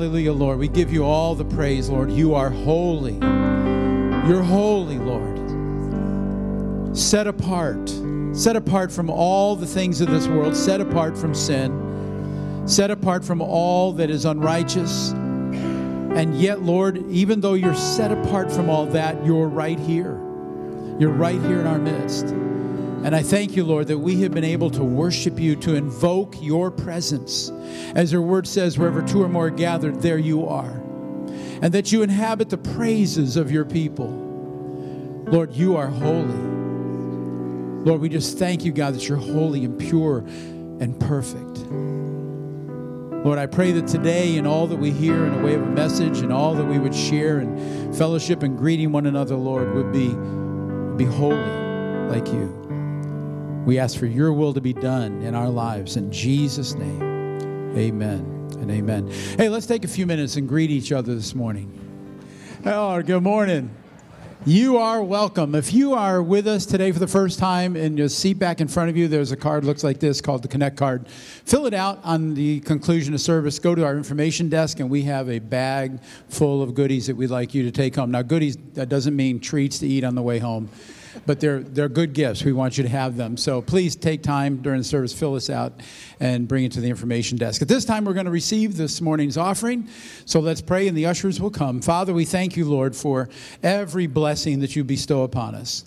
Hallelujah, Lord. We give you all the praise, Lord. You are holy. You're holy, Lord. Set apart. Set apart from all the things of this world. Set apart from sin. Set apart from all that is unrighteous. And yet, Lord, even though you're set apart from all that, you're right here. You're right here in our midst. And I thank you, Lord, that we have been able to worship you, to invoke your presence. As your word says, wherever two or more are gathered, there you are. And that you inhabit the praises of your people. Lord, you are holy. Lord, we just thank you, God, that you're holy and pure and perfect. Lord, I pray that today in all that we hear in a way of a message and all that we would share and fellowship and greeting one another, Lord, would be holy like you. We ask for your will to be done in our lives. In Jesus' name, amen and amen. Hey, let's take a few minutes and greet each other this morning. Oh, good morning. You are welcome. If you are with us today for the first time and your seat back in front of you, there's a card looks like this called the Connect card. Fill it out on the conclusion of service. Go to our information desk and we have a bag full of goodies that we'd like you to take home. Now, goodies, that doesn't mean treats to eat on the way home. But they're good gifts. We want you to have them. So please take time during the service, fill this out, and bring it to the information desk. At this time, we're going to receive this morning's offering. So let's pray, and the ushers will come. Father, we thank you, Lord, for every blessing that you bestow upon us.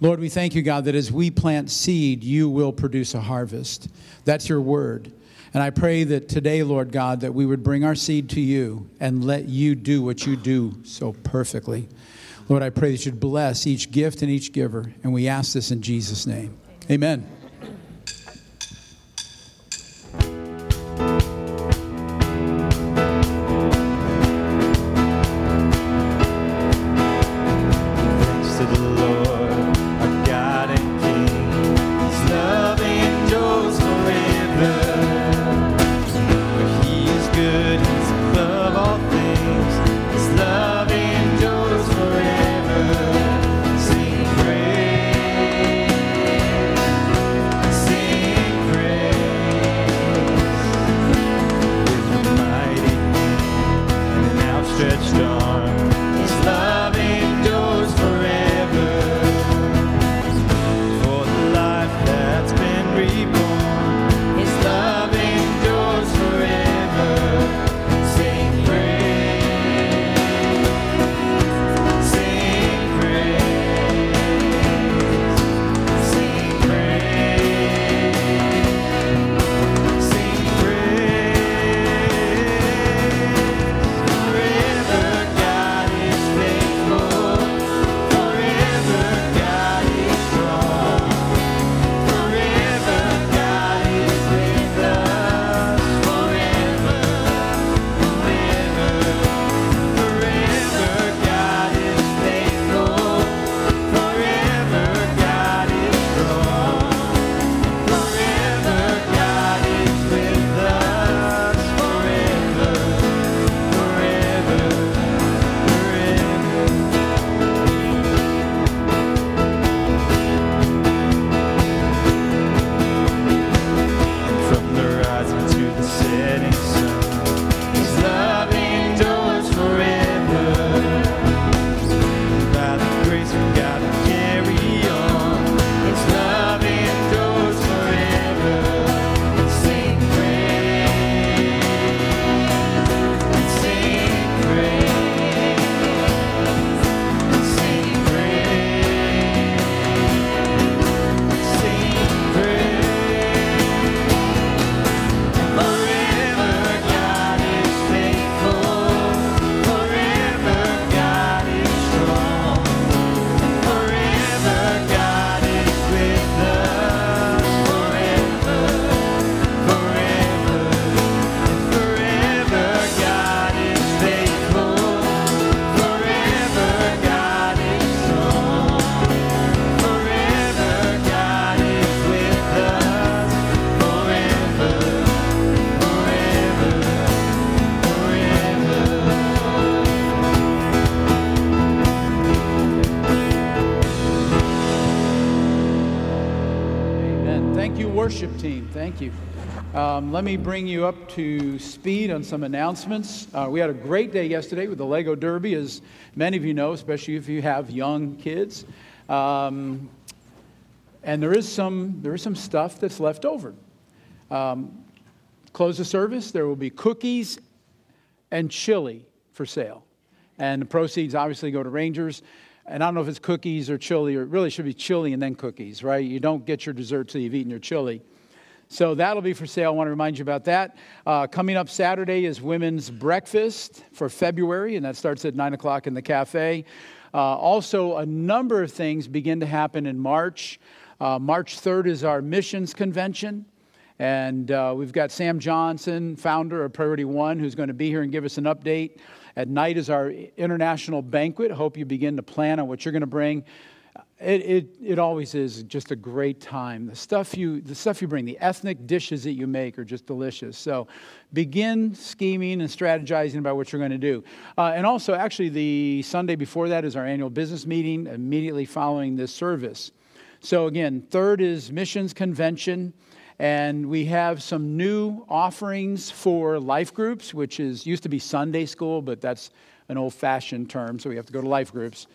Lord, we thank you, God, that as we plant seed, you will produce a harvest. That's your word. And I pray that today, Lord God, that we would bring our seed to you and let you do what you do so perfectly. Lord, I pray that you'd bless each gift and each giver. And we ask this in Jesus' name. Amen. Amen. Worship team, thank you. Let me bring you up to speed on some announcements. We had a great day yesterday with the Lego Derby, as many of you know, especially if you have young kids. And there is some stuff that's left over. Close the service, there will be cookies and chili for sale. And the proceeds obviously go to Rangers. And I don't know if it's cookies or chili, or it really should be chili and then cookies, right? You don't get your dessert till you've eaten your chili. So that'll be for sale. I want to remind you about that. Coming up Saturday is Women's Breakfast for February, and that starts at 9 o'clock in the cafe. Also, a number of things begin to happen in March. March 3rd is our missions convention, and we've got Sam Johnson, founder of Priority One, who's going to be here and give us an update. At night is our international banquet. Hope you begin to plan on what you're going to bring. It always is just a great time. The stuff you bring, the ethnic dishes that you make are just delicious. So begin scheming and strategizing about what you're going to do. And also, actually, the Sunday before that is our annual business meeting immediately following this service. So again, 3rd is Missions Convention. And we have some new offerings for life groups, which used to be Sunday school, but that's an old-fashioned term, so we have to go to life groups.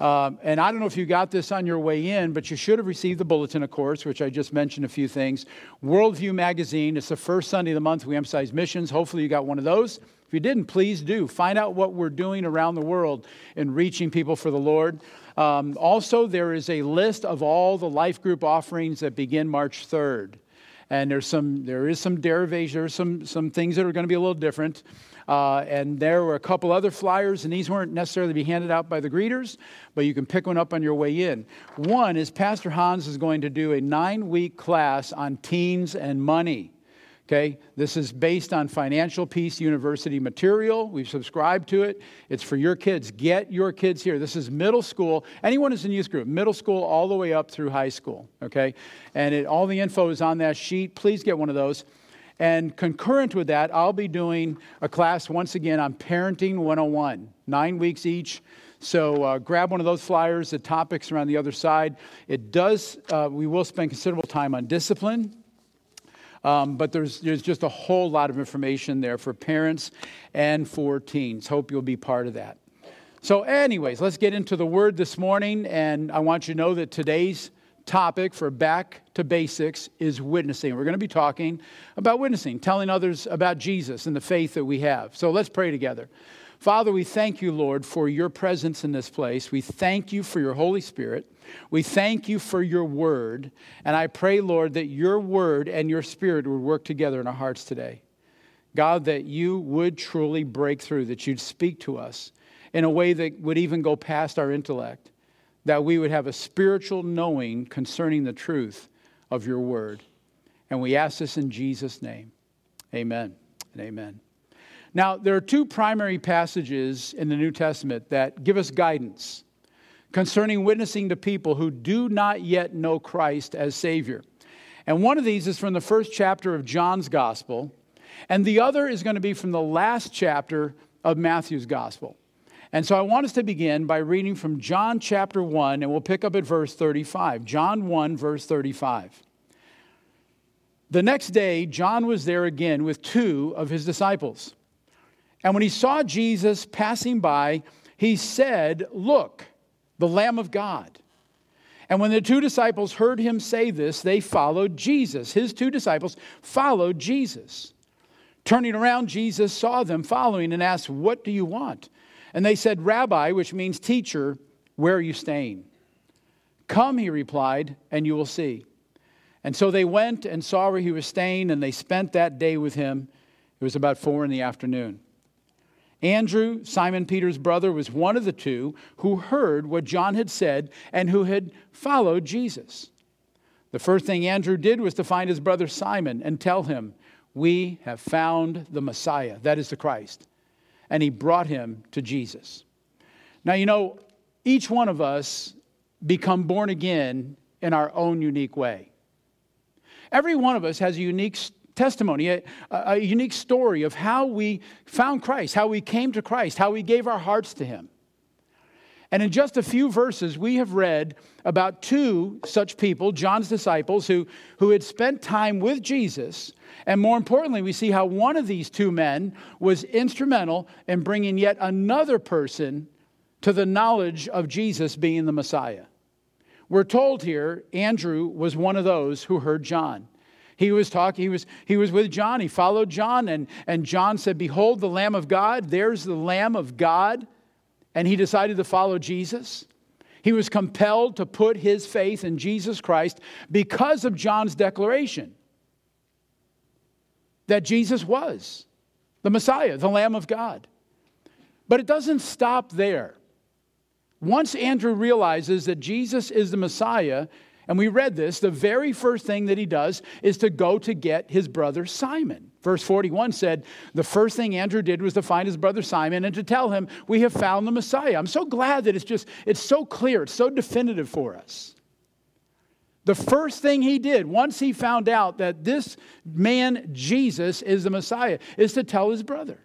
And I don't know if you got this on your way in, but you should have received the bulletin, of course, which I just mentioned a few things. Worldview Magazine, it's the first Sunday of the month. We emphasize missions. Hopefully you got one of those. If you didn't, please do. Find out what we're doing around the world in reaching people for the Lord. Also, there is a list of all the life group offerings that begin March 3rd. And there is some derivation, some things that are going to be a little different. And there were a couple other flyers, and these weren't necessarily be handed out by the greeters, but you can pick one up on your way in. One is Pastor Hans is going to do a 9-week class on teens and money. Okay, this is based on Financial Peace University material. We've subscribed to it. It's for your kids. Get your kids here. This is middle school. Anyone who's in youth group, middle school all the way up through high school. Okay, and all the info is on that sheet. Please get one of those. And concurrent with that, I'll be doing a class once again on Parenting 101, 9 weeks each. So grab one of those flyers. The topics are on the other side. We will spend considerable time on discipline. But there's just a whole lot of information there for parents and for teens. Hope you'll be part of that. So anyways, let's get into the Word this morning. And I want you to know that today's topic for Back to Basics is witnessing. We're going to be talking about witnessing, telling others about Jesus and the faith that we have. So let's pray together. Father, we thank you, Lord, for your presence in this place. We thank you for your Holy Spirit. We thank you for your word. And I pray, Lord, that your word and your spirit would work together in our hearts today. God, that you would truly break through, that you'd speak to us in a way that would even go past our intellect, that we would have a spiritual knowing concerning the truth of your word. And we ask this in Jesus' name. Amen and amen. Now, there are two primary passages in the New Testament that give us guidance concerning witnessing to people who do not yet know Christ as Savior. And one of these is from the first chapter of John's Gospel, and the other is going to be from the last chapter of Matthew's Gospel. And so I want us to begin by reading from John chapter 1, and we'll pick up at verse 35. John 1, verse 35. The next day, John was there again with two of his disciples. And when he saw Jesus passing by, he said, "Look, the Lamb of God." And when the two disciples heard him say this, they followed Jesus. His two disciples followed Jesus. Turning around, Jesus saw them following and asked, "What do you want?" And they said, "Rabbi," which means teacher, "where are you staying?" "Come," he replied, "and you will see." And so they went and saw where he was staying, and they spent that day with him. It was about 4 p.m. Andrew, Simon Peter's brother, was one of the two who heard what John had said and who had followed Jesus. The first thing Andrew did was to find his brother Simon and tell him, "We have found the Messiah," that is the Christ. And he brought him to Jesus. Now, you know, each one of us become born again in our own unique way. Every one of us has a unique testimony, a unique story of how we found Christ, how we came to Christ, how we gave our hearts to him. And in just a few verses, we have read about two such people, John's disciples, who had spent time with Jesus. And more importantly, we see how one of these two men was instrumental in bringing yet another person to the knowledge of Jesus being the Messiah. We're told here, Andrew was one of those who heard John. He was with John. He followed John, and John said, "Behold, the Lamb of God." There's the Lamb of God. And he decided to follow Jesus. He was compelled to put his faith in Jesus Christ because of John's declaration that Jesus was the Messiah, the Lamb of God. But it doesn't stop there. Once Andrew realizes that Jesus is the Messiah, and we read this, the very first thing that he does is to go to get his brother Simon. Verse 41 said, the first thing Andrew did was to find his brother Simon and to tell him, we have found the Messiah. I'm so glad that it's so clear, it's so definitive for us. The first thing he did once he found out that this man, Jesus, is the Messiah, is to tell his brother.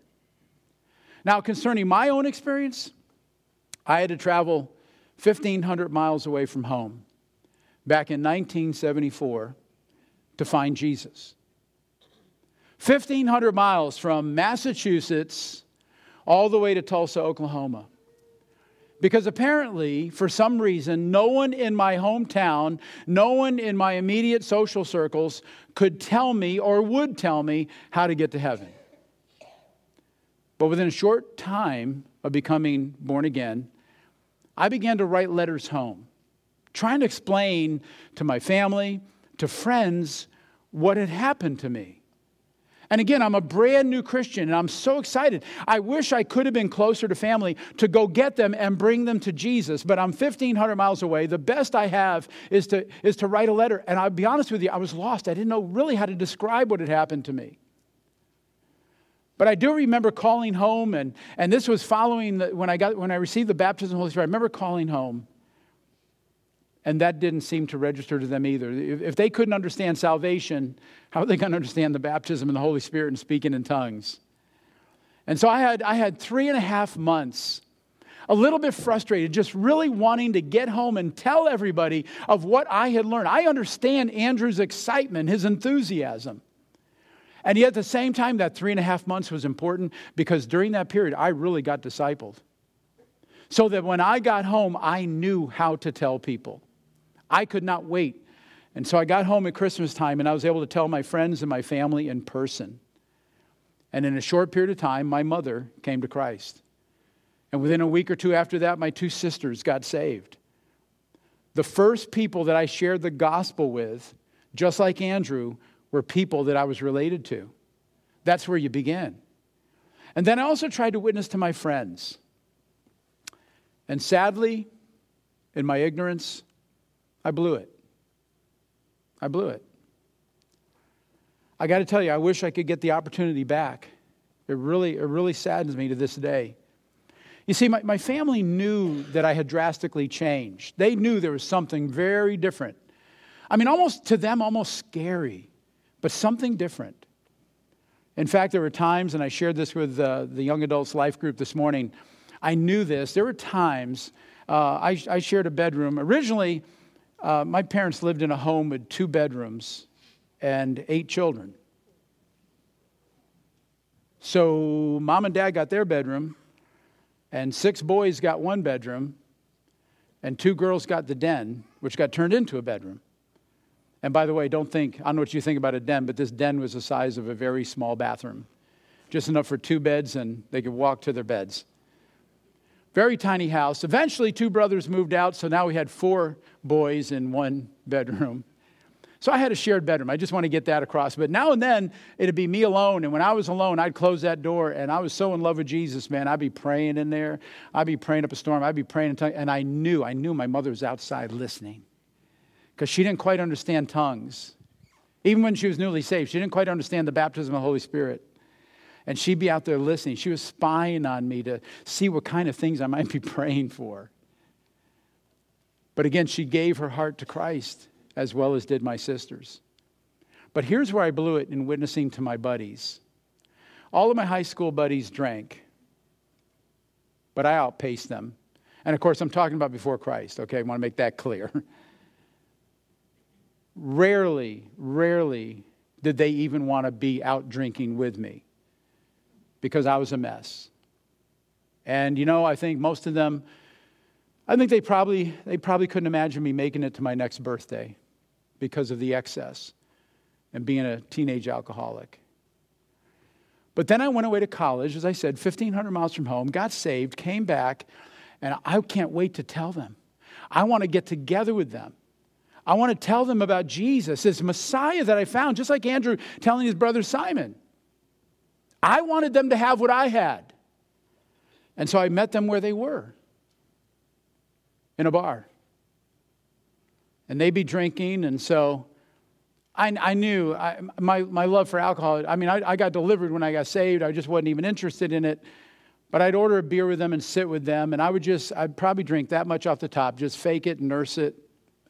Now, concerning my own experience, I had to travel 1,500 miles away from home back in 1974 to find Jesus. 1,500 miles from Massachusetts all the way to Tulsa, Oklahoma. Because apparently, for some reason, no one in my hometown, no one in my immediate social circles could tell me or would tell me how to get to heaven. But within a short time of becoming born again, I began to write letters home, trying to explain to my family, to friends, what had happened to me. And again, I'm a brand new Christian, and I'm so excited. I wish I could have been closer to family to go get them and bring them to Jesus, but I'm 1,500 miles away. The best I have is to write a letter. And I'll be honest with you, I was lost. I didn't know really how to describe what had happened to me. But I do remember calling home, and this was following when I received the baptism of the Holy Spirit. I remember calling home, and that didn't seem to register to them either. If they couldn't understand salvation, how are they going to understand the baptism in the Holy Spirit and speaking in tongues? And so I had 3.5 months, a little bit frustrated, just really wanting to get home and tell everybody of what I had learned. I understand Andrew's excitement, his enthusiasm. And yet at the same time, that 3.5 months was important because during that period, I really got discipled. So that when I got home, I knew how to tell people. I could not wait. And so I got home at Christmas time, and I was able to tell my friends and my family in person. And in a short period of time, my mother came to Christ. And within a week or two after that, my two sisters got saved. The first people that I shared the gospel with, just like Andrew, were people that I was related to. That's where you begin. And then I also tried to witness to my friends. And sadly, in my ignorance, I blew it. I got to tell you, I wish I could get the opportunity back. It really saddens me to this day. You see, my family knew that I had drastically changed. They knew there was something very different. I mean, almost to them, almost scary, but something different. In fact, there were times, and I shared this with the Young Adults Life Group this morning, I knew this. There were times I shared a bedroom. Originally, my parents lived in a home with 2 bedrooms and 8 children. So mom and dad got their bedroom, and 6 boys got 1 bedroom, and 2 girls got the den, which got turned into a bedroom. And by the way, I don't know what you think about a den, but this den was the size of a very small bathroom, just enough for 2 beds, and they could walk to their beds. Very tiny house. Eventually, 2 brothers moved out, so now we had 4 boys in 1 bedroom. So I had a shared bedroom. I just want to get that across. But now and then, it'd be me alone. And when I was alone, I'd close that door, and I was so in love with Jesus, man. I'd be praying in there. I'd be praying up a storm. I'd be praying in tongues. And I knew my mother was outside listening because she didn't quite understand tongues. Even when she was newly saved, she didn't quite understand the baptism of the Holy Spirit. And she'd be out there listening. She was spying on me to see what kind of things I might be praying for. But again, she gave her heart to Christ as well as did my sisters. But here's where I blew it in witnessing to my buddies. All of my high school buddies drank, but I outpaced them. And of course, I'm talking about before Christ, okay? I want to make that clear. Rarely did they even want to be out drinking with me because I was a mess. And, you know, I think most of them, I think they probably couldn't imagine me making it to my next birthday because of the excess and being a teenage alcoholic. But then I went away to college, as I said, 1,500 miles from home, got saved, came back, and I can't wait to tell them. I want to get together with them. I want to tell them about Jesus, this Messiah that I found, just like Andrew telling his brother Simon. I wanted them to have what I had. And so I met them where they were, in a bar. And they'd be drinking, and so I knew my love for alcohol. I mean, I got delivered when I got saved. I just wasn't even interested in it. But I'd order a beer with them and sit with them, and I'd probably drink that much off the top, just fake it, nurse it.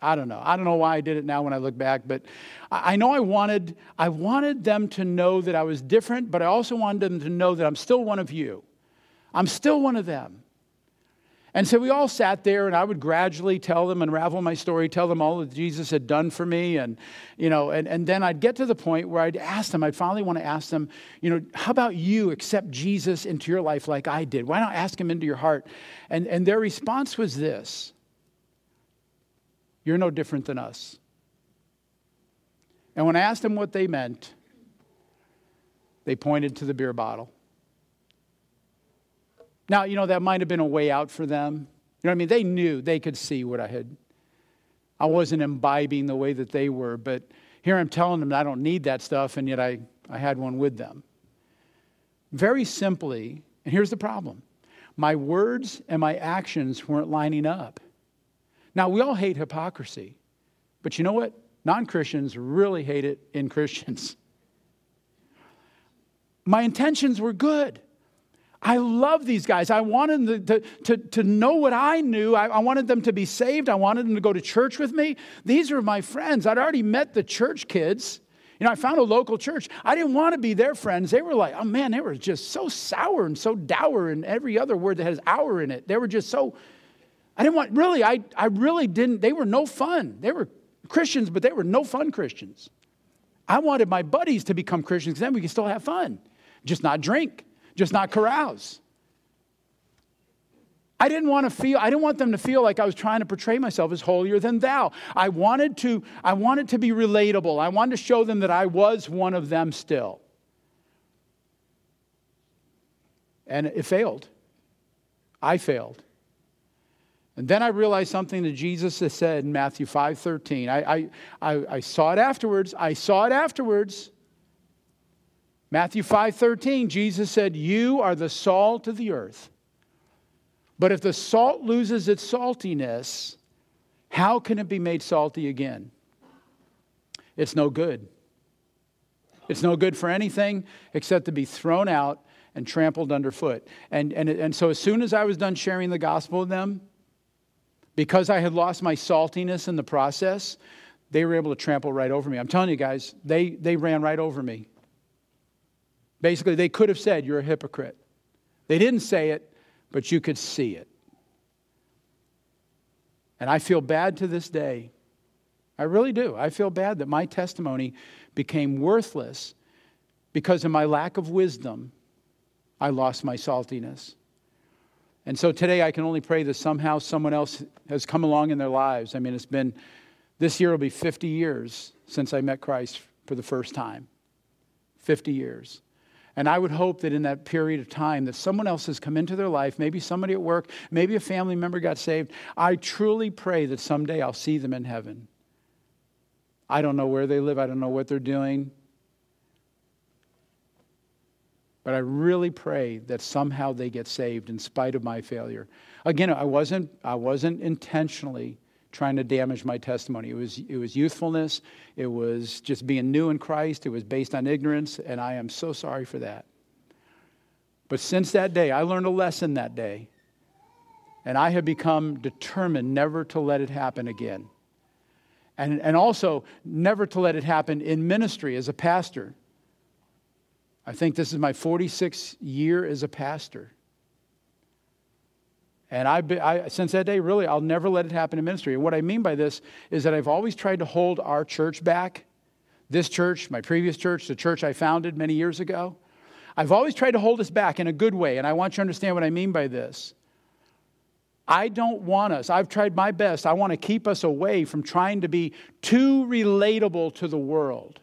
I don't know. I don't know why I did it now when I look back, but I know I wanted them to know that I was different, but I also wanted them to know that I'm still one of you. I'm still one of them. And so we all sat there, and I would gradually tell them, unravel my story, tell them all that Jesus had done for me. And, you know, and then I'd get to the point where I'd finally want to ask them, you know, how about you accept Jesus into your life like I did? Why not ask him into your heart? And their response was this: you're no different than us. And when I asked them what they meant, they pointed to the beer bottle. Now, you know, that might have been a way out for them. You know what I mean? They knew, they could see what I had. I wasn't imbibing the way that they were, but here I'm telling them I don't need that stuff, and yet I had one with them. Very simply, and here's the problem: my words and my actions weren't lining up. Now, we all hate hypocrisy, but you know what? Non-Christians really hate it in Christians. My intentions were good. I love these guys. I wanted them to know what I knew. I wanted them to be saved. I wanted them to go to church with me. These were my friends. I'd already met the church kids. You know, I found a local church. I didn't want to be their friends. They were like, oh man, they were just so sour and so dour, and every other word that has "our" in it. They were just so... I really didn't, they were no fun. They were Christians, but they were no fun Christians. I wanted my buddies to become Christians because then we could still have fun. Just not drink, just not carouse. I didn't want them to feel like I was trying to portray myself as holier than thou. I wanted to be relatable. I wanted to show them that I was one of them still. And it failed. I failed. And then I realized something that Jesus has said in Matthew 5:13. I saw it afterwards. Matthew 5:13, Jesus said, "You are the salt of the earth. But if the salt loses its saltiness, how can it be made salty again? It's no good. It's no good for anything except to be thrown out and trampled underfoot." And so as soon as I was done sharing the gospel with them, because I had lost my saltiness in the process, they were able to trample right over me. I'm telling you guys, they ran right over me. Basically, they could have said, "You're a hypocrite." They didn't say it, but you could see it. And I feel bad to this day. I really do. I feel bad that my testimony became worthless because of my lack of wisdom. I lost my saltiness. And so today I can only pray that somehow someone else has come along in their lives. I mean, this year will be 50 years since I met Christ for the first time. 50 years. And I would hope that in that period of time that someone else has come into their life, maybe somebody at work, maybe a family member got saved. I truly pray that someday I'll see them in heaven. I don't know where they live. I don't know what they're doing. But I really pray that somehow they get saved in spite of my failure. Again, I wasn't intentionally trying to damage my testimony. It was youthfulness. It was just being new in Christ. It was based on ignorance, and I am so sorry for that. But since that day, I learned a lesson that day, and I have become determined never to let it happen again. And also never to let it happen in ministry as a pastor. I think this is my 46th year as a pastor. And since that day, really, I'll never let it happen in ministry. And what I mean by this is that I've always tried to hold our church back. This church, my previous church, the church I founded many years ago. I've always tried to hold us back in a good way, and I want you to understand what I mean by this. I don't want us. I've tried my best. I want to keep us away from trying to be too relatable to the world.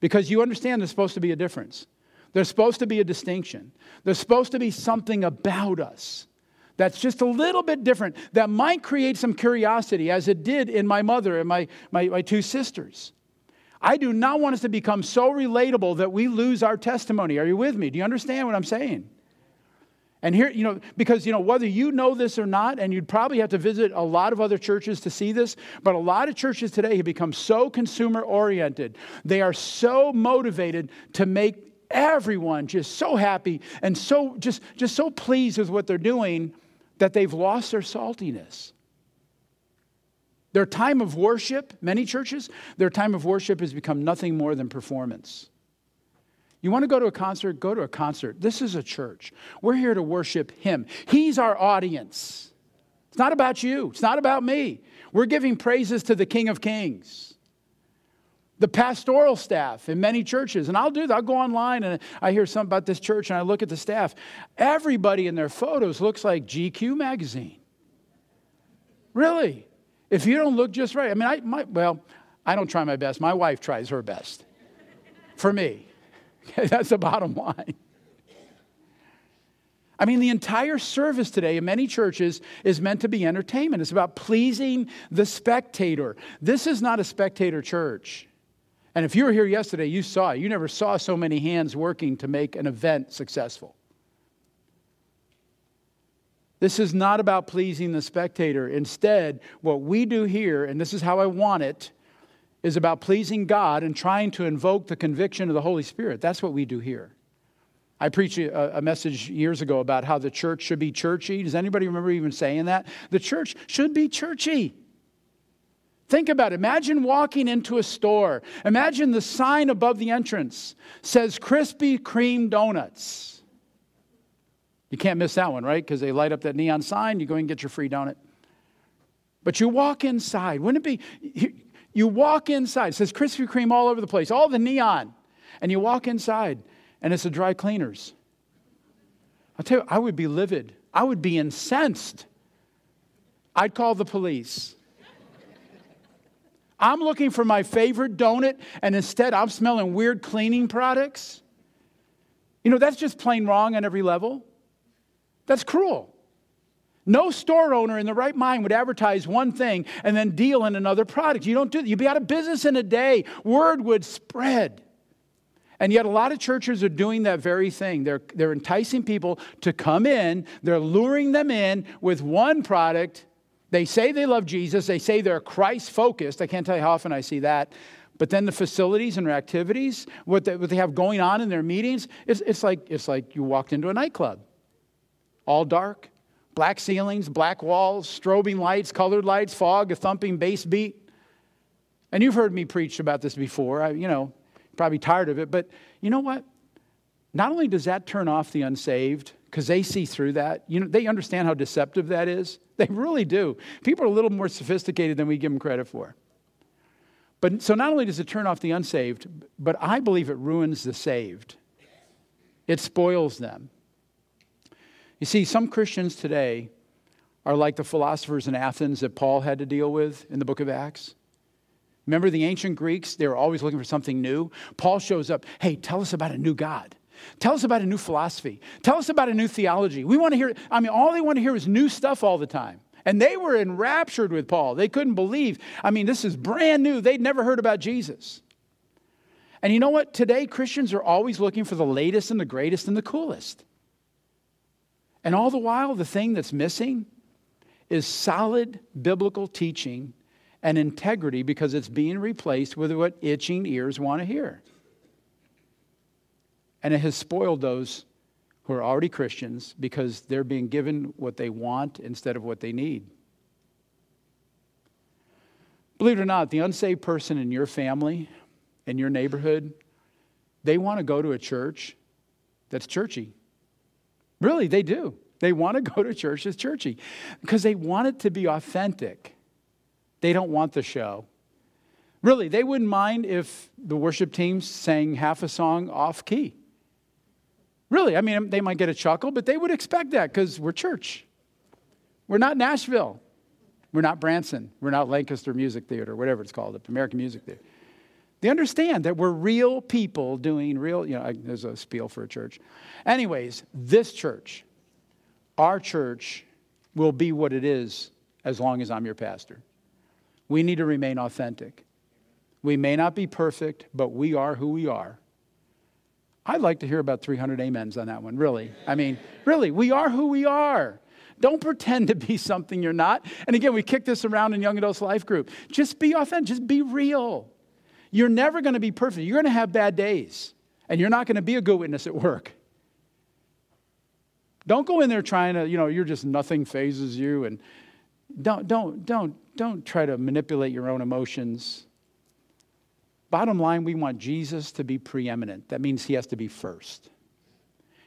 Because you understand there's supposed to be a difference. There's supposed to be a distinction. There's supposed to be something about us that's just a little bit different, that might create some curiosity, as it did in my mother and my two sisters. I do not want us to become so relatable that we lose our testimony. Are you with me? Do you understand what I'm saying? And here, because, whether you know this or not, and you'd probably have to visit a lot of other churches to see this, but a lot of churches today have become so consumer-oriented. They are so motivated to make everyone just so happy and so just so pleased with what they're doing that they've lost their saltiness. Their time of worship, many churches, their time of worship has become nothing more than performance. You want to go to a concert? Go to a concert. This is a church. We're here to worship Him. He's our audience. It's not about you. It's not about me. We're giving praises to the King of Kings. The pastoral staff in many churches, and I'll do that. I'll go online and I hear something about this church and I look at the staff. Everybody in their photos looks like GQ magazine. Really? If you don't look just right, I don't try my best. My wife tries her best for me. Okay, that's the bottom line. The entire service today in many churches is meant to be entertainment. It's about pleasing the spectator. This is not a spectator church. And if you were here yesterday, you saw it. You never saw so many hands working to make an event successful. This is not about pleasing the spectator. Instead, what we do here, and this is how I want it, is about pleasing God and trying to invoke the conviction of the Holy Spirit. That's what we do here. I preached a message years ago about how the church should be churchy. Does anybody remember even saying that? The church should be churchy. Think about it. Imagine walking into a store. Imagine the sign above the entrance says Krispy Kreme Donuts. You can't miss that one, right? Because they light up that neon sign. You go and get your free donut. But you walk inside. Wouldn't it be? You walk inside. It says Krispy Kreme all over the place. All the neon. And you walk inside. And it's a dry cleaners. I'll tell you, I would be livid. I would be incensed. I'd call the police. I'm looking for my favorite donut, and instead I'm smelling weird cleaning products. That's just plain wrong on every level. That's cruel. No store owner in their right mind would advertise one thing and then deal in another product. You don't do that. You'd be out of business in a day. Word would spread. And yet a lot of churches are doing that very thing. They're enticing people to come in. They're luring them in with one product. They say they love Jesus. They say they're Christ-focused. I can't tell you how often I see that. But then the facilities and their activities, what they have going on in their meetings, it's like you walked into a nightclub. All dark, black ceilings, black walls, strobing lights, colored lights, fog, a thumping bass beat. And you've heard me preach about this before. Probably tired of it, but you know what? Not only does that turn off the unsaved, because they see through that, they understand how deceptive that is. They really do. People are a little more sophisticated than we give them credit for. But so not only does it turn off the unsaved, but I believe it ruins the saved. It spoils them. You see, some Christians today are like the philosophers in Athens that Paul had to deal with in the book of Acts. Remember the ancient Greeks? They were always looking for something new. Paul shows up. Hey, tell us about a new God. Tell us about a new philosophy. Tell us about a new theology. We want to hear, all they want to hear is new stuff all the time. And they were enraptured with Paul. They couldn't believe. This is brand new. They'd never heard about Jesus. And you know what? Today, Christians are always looking for the latest and the greatest and the coolest. And all the while, the thing that's missing is solid biblical teaching and integrity, because it's being replaced with what itching ears want to hear. And it has spoiled those who are already Christians because they're being given what they want instead of what they need. Believe it or not, the unsaved person in your family, in your neighborhood, they want to go to a church that's churchy. Really, they do. They want to go to church that's churchy because they want it to be authentic. They don't want the show. Really, they wouldn't mind if the worship team sang half a song off key. Really, I mean, they might get a chuckle, but they would expect that because we're church. We're not Nashville. We're not Branson. We're not Lancaster Music Theater, whatever it's called, the American Music Theater. They understand that we're real people doing real, there's a spiel for a church. Anyways, this church, our church, will be what it is as long as I'm your pastor. We need to remain authentic. We may not be perfect, but we are who we are. I'd like to hear about 300 amens on that one, really. I mean, really, we are who we are. Don't pretend to be something you're not. And again, we kick this around in Young Adults Life Group. Just be authentic. Just be real. You're never going to be perfect. You're going to have bad days. And you're not going to be a good witness at work. Don't go in there trying to, you're just nothing phases you. And don't try to manipulate your own emotions. Bottom line, we want Jesus to be preeminent. That means he has to be first.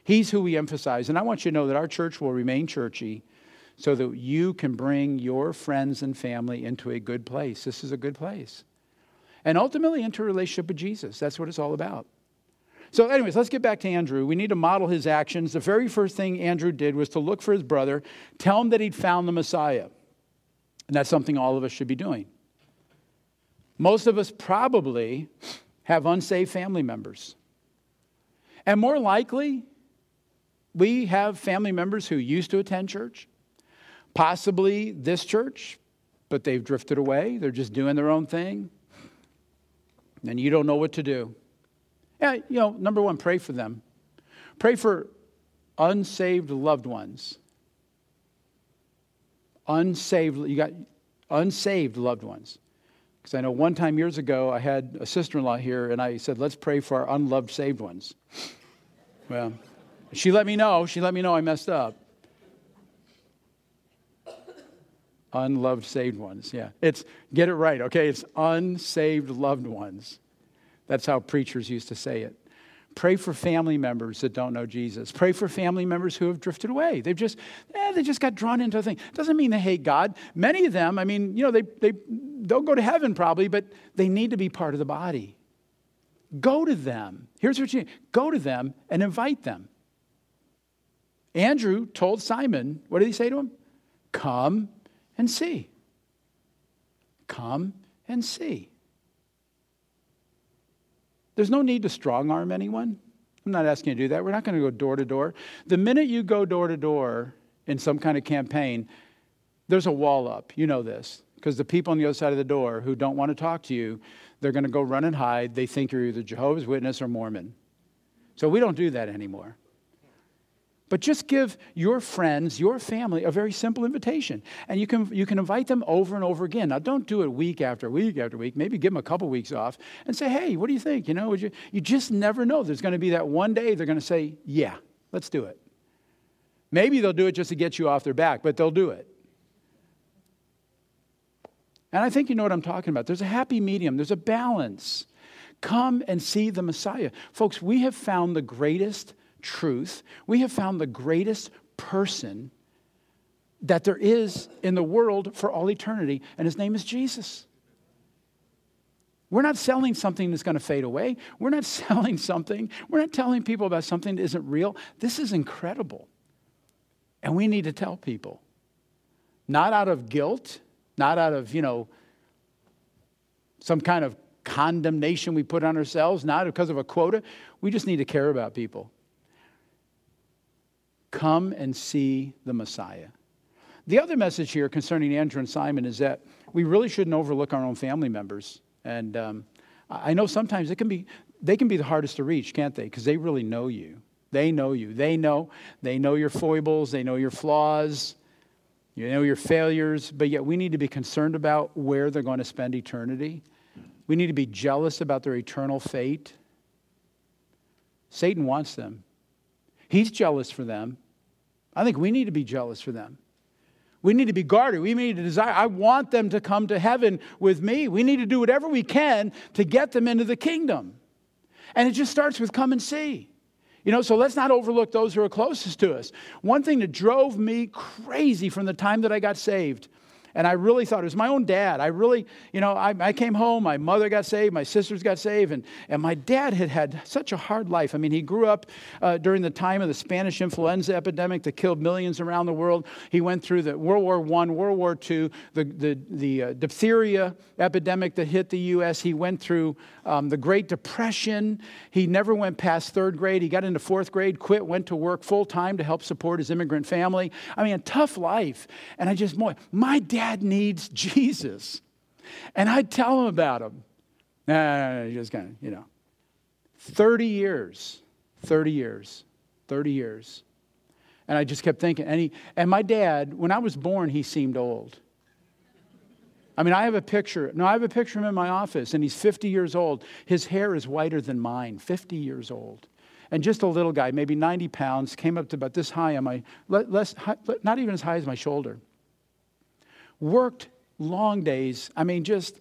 He's who we emphasize. And I want you to know that our church will remain churchy so that you can bring your friends and family into a good place. This is a good place. And ultimately into a relationship with Jesus. That's what it's all about. So anyways, let's get back to Andrew. We need to model his actions. The very first thing Andrew did was to look for his brother, tell him that he'd found the Messiah. And that's something all of us should be doing. Most of us probably have unsaved family members. And more likely, we have family members who used to attend church, possibly this church, but they've drifted away. They're just doing their own thing. And you don't know what to do. Yeah, number one, pray for them. Pray for unsaved loved ones. Unsaved loved ones. Because I know one time years ago, I had a sister-in-law here, and I said, let's pray for our unloved saved ones. Well, She let me know I messed up. Unloved saved ones, yeah. Get it right, okay? It's unsaved loved ones. That's how preachers used to say it. Pray for family members that don't know Jesus. Pray for family members who have drifted away. They just got drawn into a thing. Doesn't mean they hate God. Many of them, they'll go to heaven probably, but they need to be part of the body. Go to them. Here's what you need. Go to them and invite them. Andrew told Simon, what did he say to him? Come and see. Come and see. There's no need to strong arm anyone. I'm not asking you to do that. We're not going to go door to door. The minute you go door to door in some kind of campaign, there's a wall up. You know this. Because the people on the other side of the door who don't want to talk to you, they're going to go run and hide. They think you're either Jehovah's Witness or Mormon. So we don't do that anymore. But just give your friends, your family, a very simple invitation. And you can invite them over and over again. Now, don't do it week after week after week. Maybe give them a couple weeks off and say, hey, what do you think? You just never know. There's going to be that one day they're going to say, yeah, let's do it. Maybe they'll do it just to get you off their back, but they'll do it. And I think you know what I'm talking about. There's a happy medium. There's a balance. Come and see the Messiah. Folks, we have found the greatest truth. We have found the greatest person that there is in the world for all eternity, and his name is Jesus. We're not selling something that's going to fade away. We're not selling something. We're not telling people about something that isn't real. This is incredible. And we need to tell people. Not out of guilt. Not out of, some kind of condemnation we put on ourselves, not because of a quota. We just need to care about people. Come and see the Messiah. The other message here concerning Andrew and Simon is that we really shouldn't overlook our own family members. And I know sometimes they can be the hardest to reach, can't they? Because they really know you. They know you. They know your foibles. They know your flaws. You know your failures, but yet we need to be concerned about where they're going to spend eternity. We need to be jealous about their eternal fate. Satan wants them. He's jealous for them. I think we need to be jealous for them. We need to be guarded. We need to desire. I want them to come to heaven with me. We need to do whatever we can to get them into the kingdom. And it just starts with come and see. You know, so let's not overlook those who are closest to us. One thing that drove me crazy from the time that I got saved, and I really thought it was my own dad. I came home, my mother got saved, my sisters got saved, and my dad had such a hard life. I mean, he grew up during the time of the Spanish influenza epidemic that killed millions around the world. He went through the World War I, World War II, the diphtheria epidemic that hit the U.S. He went through the Great Depression. He never went past third grade. He got into fourth grade, quit, went to work full time to help support his immigrant family. I mean, a tough life. And I just, boy, my dad needs Jesus. And I'd tell him about him. No, just kind of, 30 years. And I just kept thinking. And my dad, when I was born, he seemed old. I mean, I have a picture of him in my office, and he's 50 years old. His hair is whiter than mine, 50 years old. And just a little guy, maybe 90 pounds, came up to about this high on my, not even as high as my shoulder. Worked long days. I mean, just.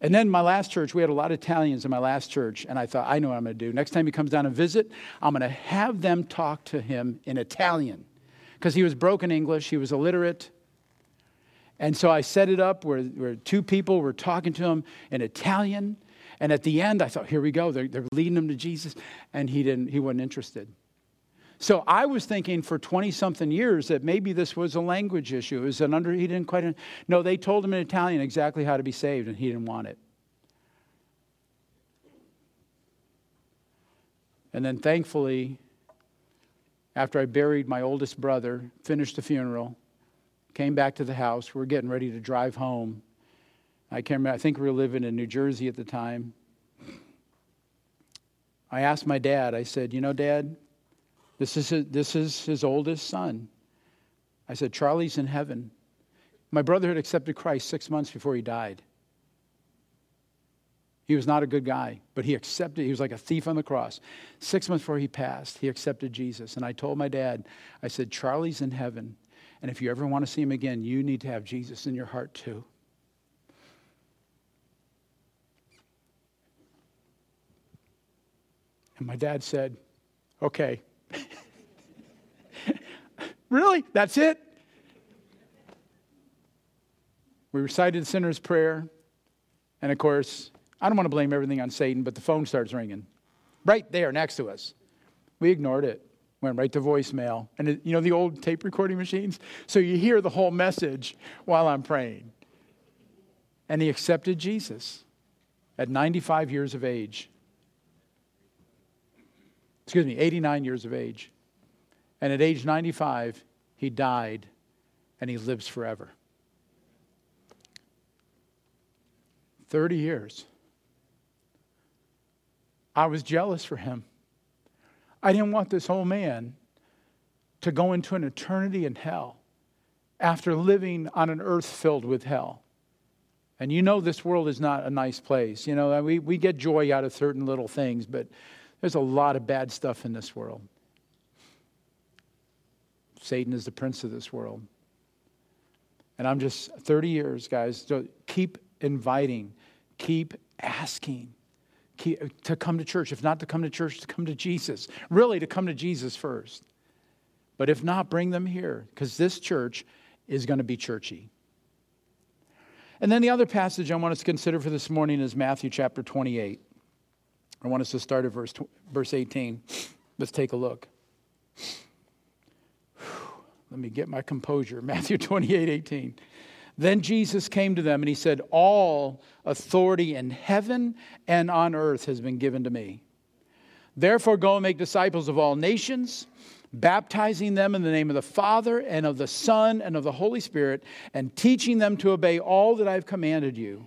And then my last church, we had a lot of Italians in my last church. And I thought, I know what I'm going to do. Next time he comes down and visit, I'm going to have them talk to him in Italian. Because he was broken English. He was illiterate. And so I set it up where two people were talking to him in Italian. And at the end, I thought, here we go. They're leading him to Jesus. And he wasn't interested. So I was thinking for 20-something years that maybe this was a language issue. It was he didn't quite. No, they told him in Italian exactly how to be saved, and he didn't want it. And then thankfully, after I buried my oldest brother, finished the funeral, came back to the house. We're getting ready to drive home. I can't remember. I think we were living in New Jersey at the time. I asked my dad. I said, Dad, this is his oldest son. I said, Charlie's in heaven. My brother had accepted Christ 6 months before he died. He was not a good guy, but he was like a thief on the cross. 6 months before he passed, he accepted Jesus. And I told my dad, I said, Charlie's in heaven. And if you ever want to see him again, you need to have Jesus in your heart too. And my dad said, okay. Really? That's it? We recited the sinner's prayer. And of course, I don't want to blame everything on Satan, but the phone starts ringing right there next to us. We ignored it. Went right to voicemail. And the old tape recording machines? So you hear the whole message while I'm praying. And he accepted Jesus at 95 years of age. 89 years of age. And at age 95, he died, and he lives forever. 30 years. I was jealous for him. I didn't want this old man to go into an eternity in hell after living on an earth filled with hell. And this world is not a nice place. We get joy out of certain little things, but there's a lot of bad stuff in this world. Satan is the prince of this world. And I'm just 30 years, guys. So keep inviting, keep asking. To come to church. If not to come to church, to come to Jesus. Really, to come to Jesus first. But if not, bring them here, because this church is going to be churchy. And then the other passage I want us to consider for this morning is Matthew chapter 28. I want us to start at verse 18. Let's take a look. Let me get my composure. Matthew 28:18. Then Jesus came to them and he said, all authority in heaven and on earth has been given to me. Therefore, go and make disciples of all nations, baptizing them in the name of the Father and of the Son and of the Holy Spirit, and teaching them to obey all that I've commanded you.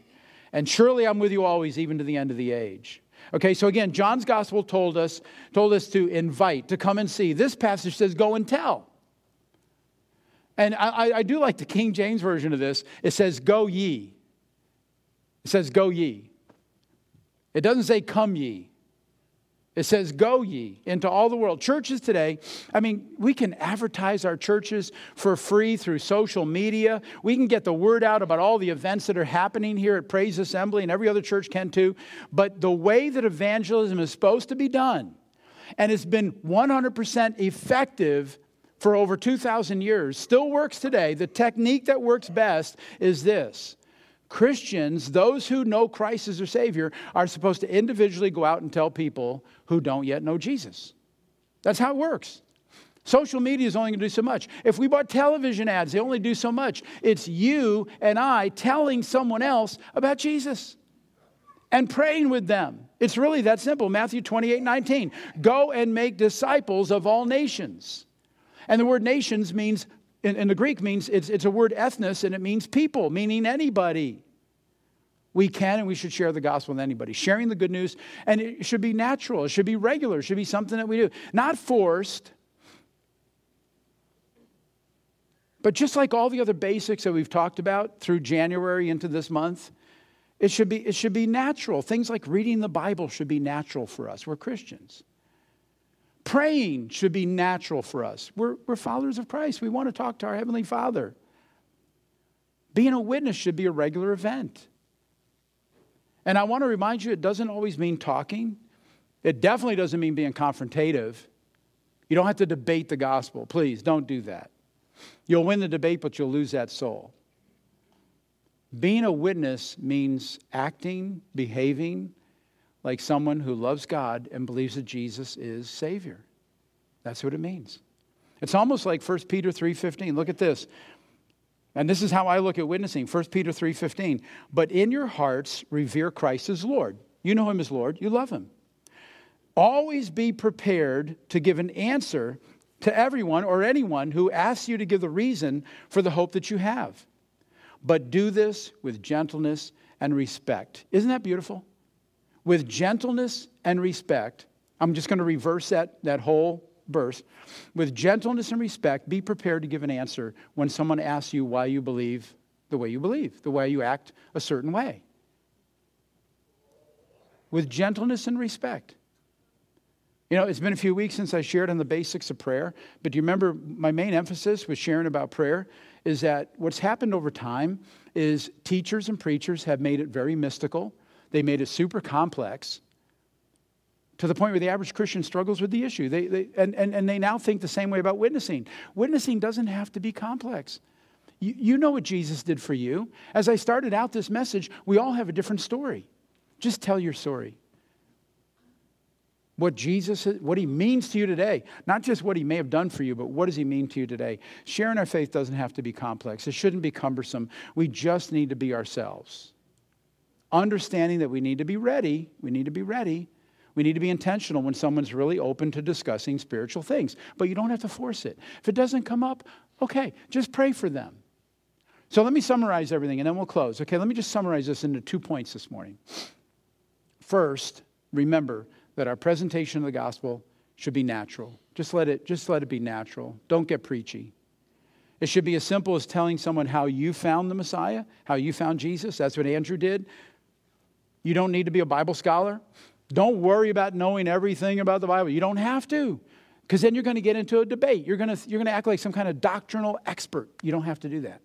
And surely I'm with you always, even to the end of the age. Okay, so again, John's gospel told us to invite, to come and see. This passage says, go and tell. And I do like the King James version of this. It says, go ye. It says, go ye. It doesn't say, come ye. It says, go ye into all the world. Churches today, I mean, we can advertise our churches for free through social media. We can get the word out about all the events that are happening here at Praise Assembly, and every other church can too. But the way that evangelism is supposed to be done, and it's been 100% effective for over 2,000 years, still works today. The technique that works best is this. Christians, those who know Christ as their Savior, are supposed to individually go out and tell people who don't yet know Jesus. That's how it works. Social media is only going to do so much. If we bought television ads, they only do so much. It's you and I telling someone else about Jesus and praying with them. It's really that simple. Matthew 28:19. Go and make disciples of all nations. And the word nations means in the Greek means, it's a word ethnos, and it means people, meaning anybody. We can and we should share the gospel with anybody. Sharing the good news, and it should be natural. It should be regular. It should be something that we do. Not forced. But just like all the other basics that we've talked about through January into this month, it should be natural. Things like reading the Bible should be natural for us. We're Christians. Praying should be natural for us. We're followers of Christ. We want to talk to our Heavenly Father. Being a witness should be a regular event. And I want to remind you, it doesn't always mean talking. It definitely doesn't mean being confrontative. You don't have to debate the gospel. Please, don't do that. You'll win the debate, but you'll lose that soul. Being a witness means acting, behaving like someone who loves God and believes that Jesus is Savior. That's what it means. It's almost like 1 Peter 3:15. Look at this. And this is how I look at witnessing. 1 Peter 3:15. But in your hearts, revere Christ as Lord. You know Him as Lord. You love Him. Always be prepared to give an answer to everyone or anyone who asks you to give the reason for the hope that you have. But do this with gentleness and respect. Isn't that beautiful? With gentleness and respect. I'm just going to reverse that whole verse. With gentleness and respect, be prepared to give an answer when someone asks you why you believe the way you believe, the way you act a certain way. With gentleness and respect. You know, it's been a few weeks since I shared on the basics of prayer, but do you remember my main emphasis with sharing about prayer is that what's happened over time is teachers and preachers have made it very mystical. They made it super complex to the point where the average Christian struggles with the issue. They now think the same way about witnessing. Witnessing doesn't have to be complex. You know what Jesus did for you. As I started out this message, we all have a different story. Just tell your story. What He means to you today. Not just what He may have done for you, but what does He mean to you today? Sharing our faith doesn't have to be complex. It shouldn't be cumbersome. We just need to be ourselves. Understanding that we need to be ready. We need to be ready. We need to be intentional when someone's really open to discussing spiritual things. But you don't have to force it. If it doesn't come up, okay, just pray for them. So let me summarize everything and then we'll close. Okay, let me just summarize this into 2 points this morning. First, remember that our presentation of the gospel should be natural. Just let it be natural. Don't get preachy. It should be as simple as telling someone how you found the Messiah, how you found Jesus. That's what Andrew did. You don't need to be a Bible scholar. Don't worry about knowing everything about the Bible. You don't have to, because then you're going to get into a debate. You're going to act like some kind of doctrinal expert. You don't have to do that.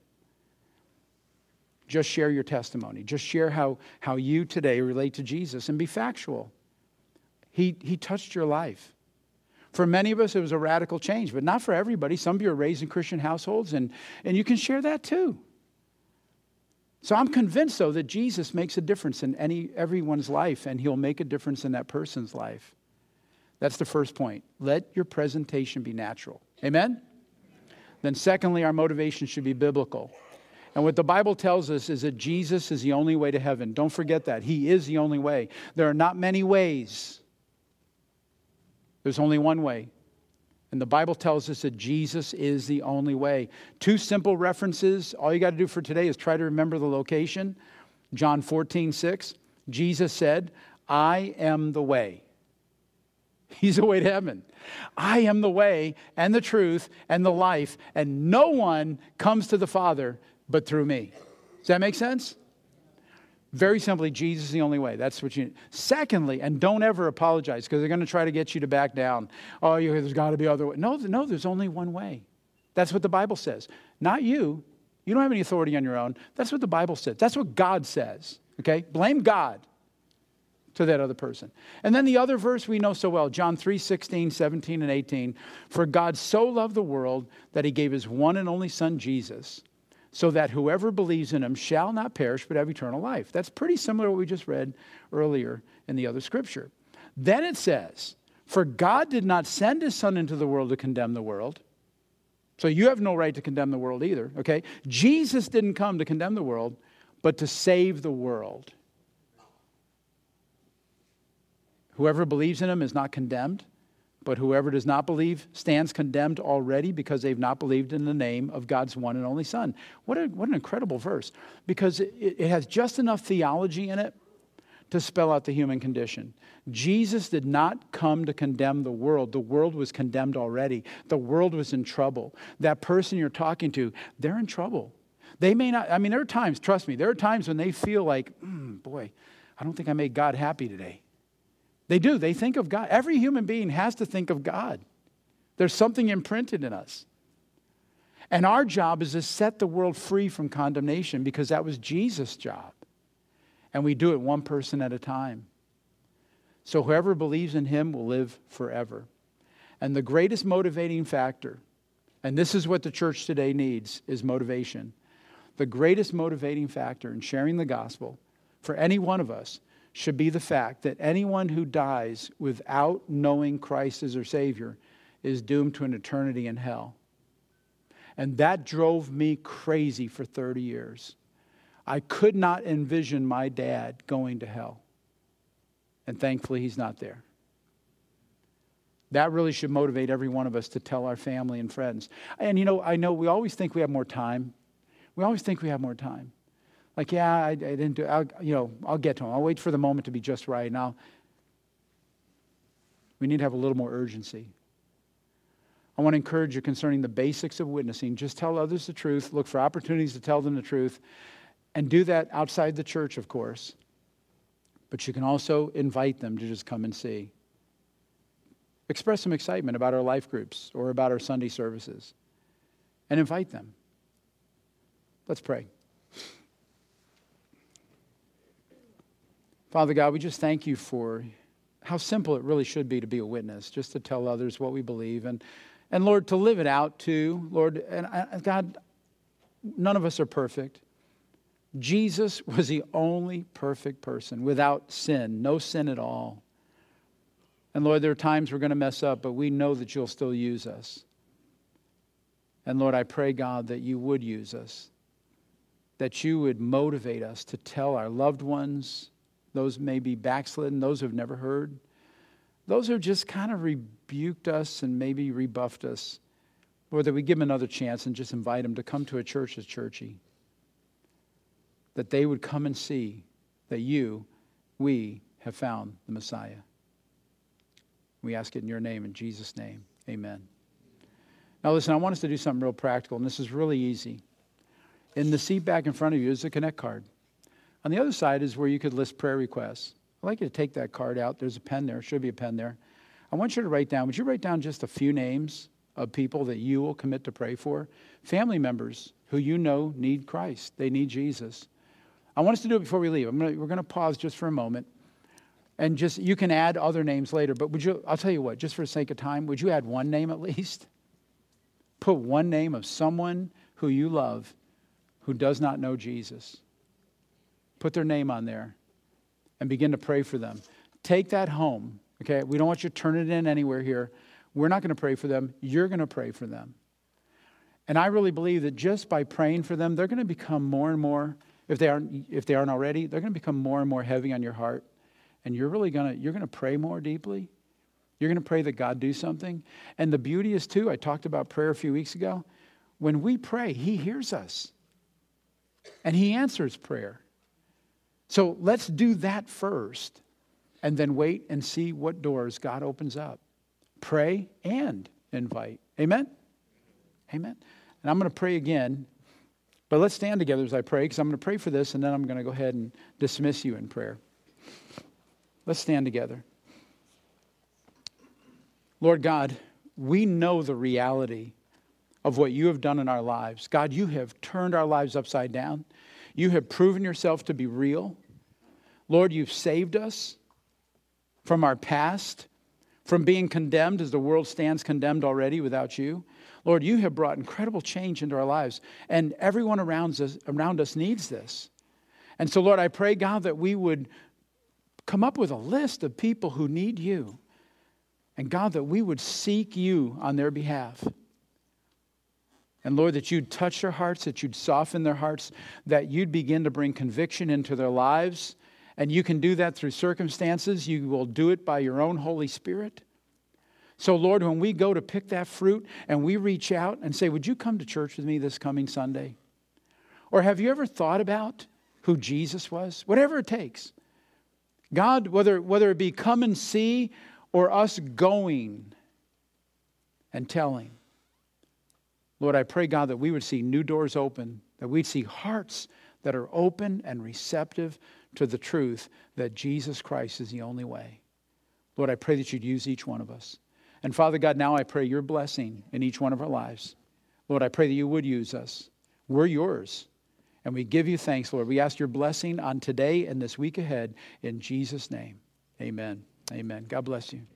Just share your testimony. Just share how you today relate to Jesus and be factual. He touched your life. For many of us, it was a radical change, but not for everybody. Some of you are raised in Christian households, and you can share that too. So I'm convinced, though, that Jesus makes a difference in everyone's life, and He'll make a difference in that person's life. That's the first point. Let your presentation be natural. Amen? Then secondly, our motivation should be biblical. And what the Bible tells us is that Jesus is the only way to heaven. Don't forget that. He is the only way. There are not many ways. There's only one way. And the Bible tells us that Jesus is the only way. 2 simple references. All you got to do for today is try to remember the location. John 14:6. Jesus said, I am the way. He's the way to heaven. I am the way and the truth and the life. And no one comes to the Father but through me. Does that make sense? Very simply, Jesus is the only way. That's what you need. Secondly, and don't ever apologize, because they're going to try to get you to back down. Oh, there's got to be other way. No, there's only one way. That's what the Bible says. Not you. You don't have any authority on your own. That's what the Bible says. That's what God says. Okay? Blame God to that other person. And then the other verse we know so well, John 3:16, 17, and 18. For God so loved the world that he gave his one and only son, Jesus, so that whoever believes in him shall not perish but have eternal life. That's pretty similar to what we just read earlier in the other scripture. Then it says, for God did not send his son into the world to condemn the world. So you have no right to condemn the world either, okay? Jesus didn't come to condemn the world, but to save the world. Whoever believes in him is not condemned, but whoever does not believe stands condemned already because they've not believed in the name of God's one and only Son. What an incredible verse, because it has just enough theology in it to spell out the human condition. Jesus did not come to condemn the world. The world was condemned already. The world was in trouble. That person you're talking to, they're in trouble. They may not, I mean, there are times, trust me, there are times when they feel like, boy, I don't think I made God happy today. They do. They think of God. Every human being has to think of God. There's something imprinted in us. And our job is to set the world free from condemnation, because that was Jesus' job. And we do it one person at a time. So whoever believes in him will live forever. And the greatest motivating factor, and this is what the church today needs, is motivation. The greatest motivating factor in sharing the gospel for any one of us should be the fact that anyone who dies without knowing Christ as their Savior is doomed to an eternity in hell. And that drove me crazy for 30 years. I could not envision my dad going to hell. And thankfully, he's not there. That really should motivate every one of us to tell our family and friends. And, I know we always think we have more time. Like, I didn't do, I'll get to him. I'll wait for the moment to be just right. Now, we need to have a little more urgency. I want to encourage you concerning the basics of witnessing. Just tell others the truth. Look for opportunities to tell them the truth. And do that outside the church, of course. But you can also invite them to just come and see. Express some excitement about our life groups or about our Sunday services. And invite them. Let's pray. Father God, we just thank you for how simple it really should be to be a witness, just to tell others what we believe. And Lord, to live it out too, Lord. And God, none of us are perfect. Jesus was the only perfect person without sin, no sin at all. And Lord, there are times we're going to mess up, but we know that you'll still use us. And Lord, I pray, God, that you would use us, that you would motivate us to tell our loved ones, those may be backslidden, those who have never heard, those who just kind of rebuked us and maybe rebuffed us, Lord, that we give them another chance and just invite them to come to a church that's churchy, that they would come and see that we have found the Messiah. We ask it in your name, in Jesus' name, amen. Now listen, I want us to do something real practical, and this is really easy. In the seat back in front of you is a Connect card. On the other side is where you could list prayer requests. I'd like you to take that card out. There's a pen there. Should be a pen there. I want you to write down. Would you write down just a few names of people that you will commit to pray for? Family members who you know need Christ. They need Jesus. I want us to do it before we leave. We're going to pause just for a moment. And just you can add other names later. But I'll tell you what, just for the sake of time, would you add one name at least? Put one name of someone who you love who does not know Jesus. Put their name on there and begin to pray for them. Take that home, okay? We don't want you to turn it in anywhere here. We're not going to pray for them. You're going to pray for them. And I really believe that just by praying for them, they're going to become more and more, if they aren't already, they're going to become more and more heavy on your heart. And you're going to pray more deeply. You're going to pray that God do something. And the beauty is too, I talked about prayer a few weeks ago. When we pray, he hears us. And he answers prayer. So let's do that first and then wait and see what doors God opens up. Pray and invite. Amen? Amen. And I'm going to pray again. But let's stand together as I pray, because I'm going to pray for this, and then I'm going to go ahead and dismiss you in prayer. Let's stand together. Lord God, we know the reality of what you have done in our lives. God, you have turned our lives upside down. You have proven yourself to be real. Lord, you've saved us from our past, from being condemned as the world stands condemned already without you. Lord, you have brought incredible change into our lives, and everyone around us needs this. And so, Lord, I pray, God, that we would come up with a list of people who need you, and God, that we would seek you on their behalf. And Lord, that you'd touch their hearts, that you'd soften their hearts, that you'd begin to bring conviction into their lives. And you can do that through circumstances. You will do it by your own Holy Spirit. So Lord, when we go to pick that fruit and we reach out and say, would you come to church with me this coming Sunday? Or have you ever thought about who Jesus was? Whatever it takes. God, whether it be come and see or us going and telling. Lord, I pray, God, that we would see new doors open, that we'd see hearts that are open and receptive to the truth that Jesus Christ is the only way. Lord, I pray that you'd use each one of us. And Father God, now I pray your blessing in each one of our lives. Lord, I pray that you would use us. We're yours. And we give you thanks, Lord. We ask your blessing on today and this week ahead. In Jesus' name, amen. Amen. God bless you.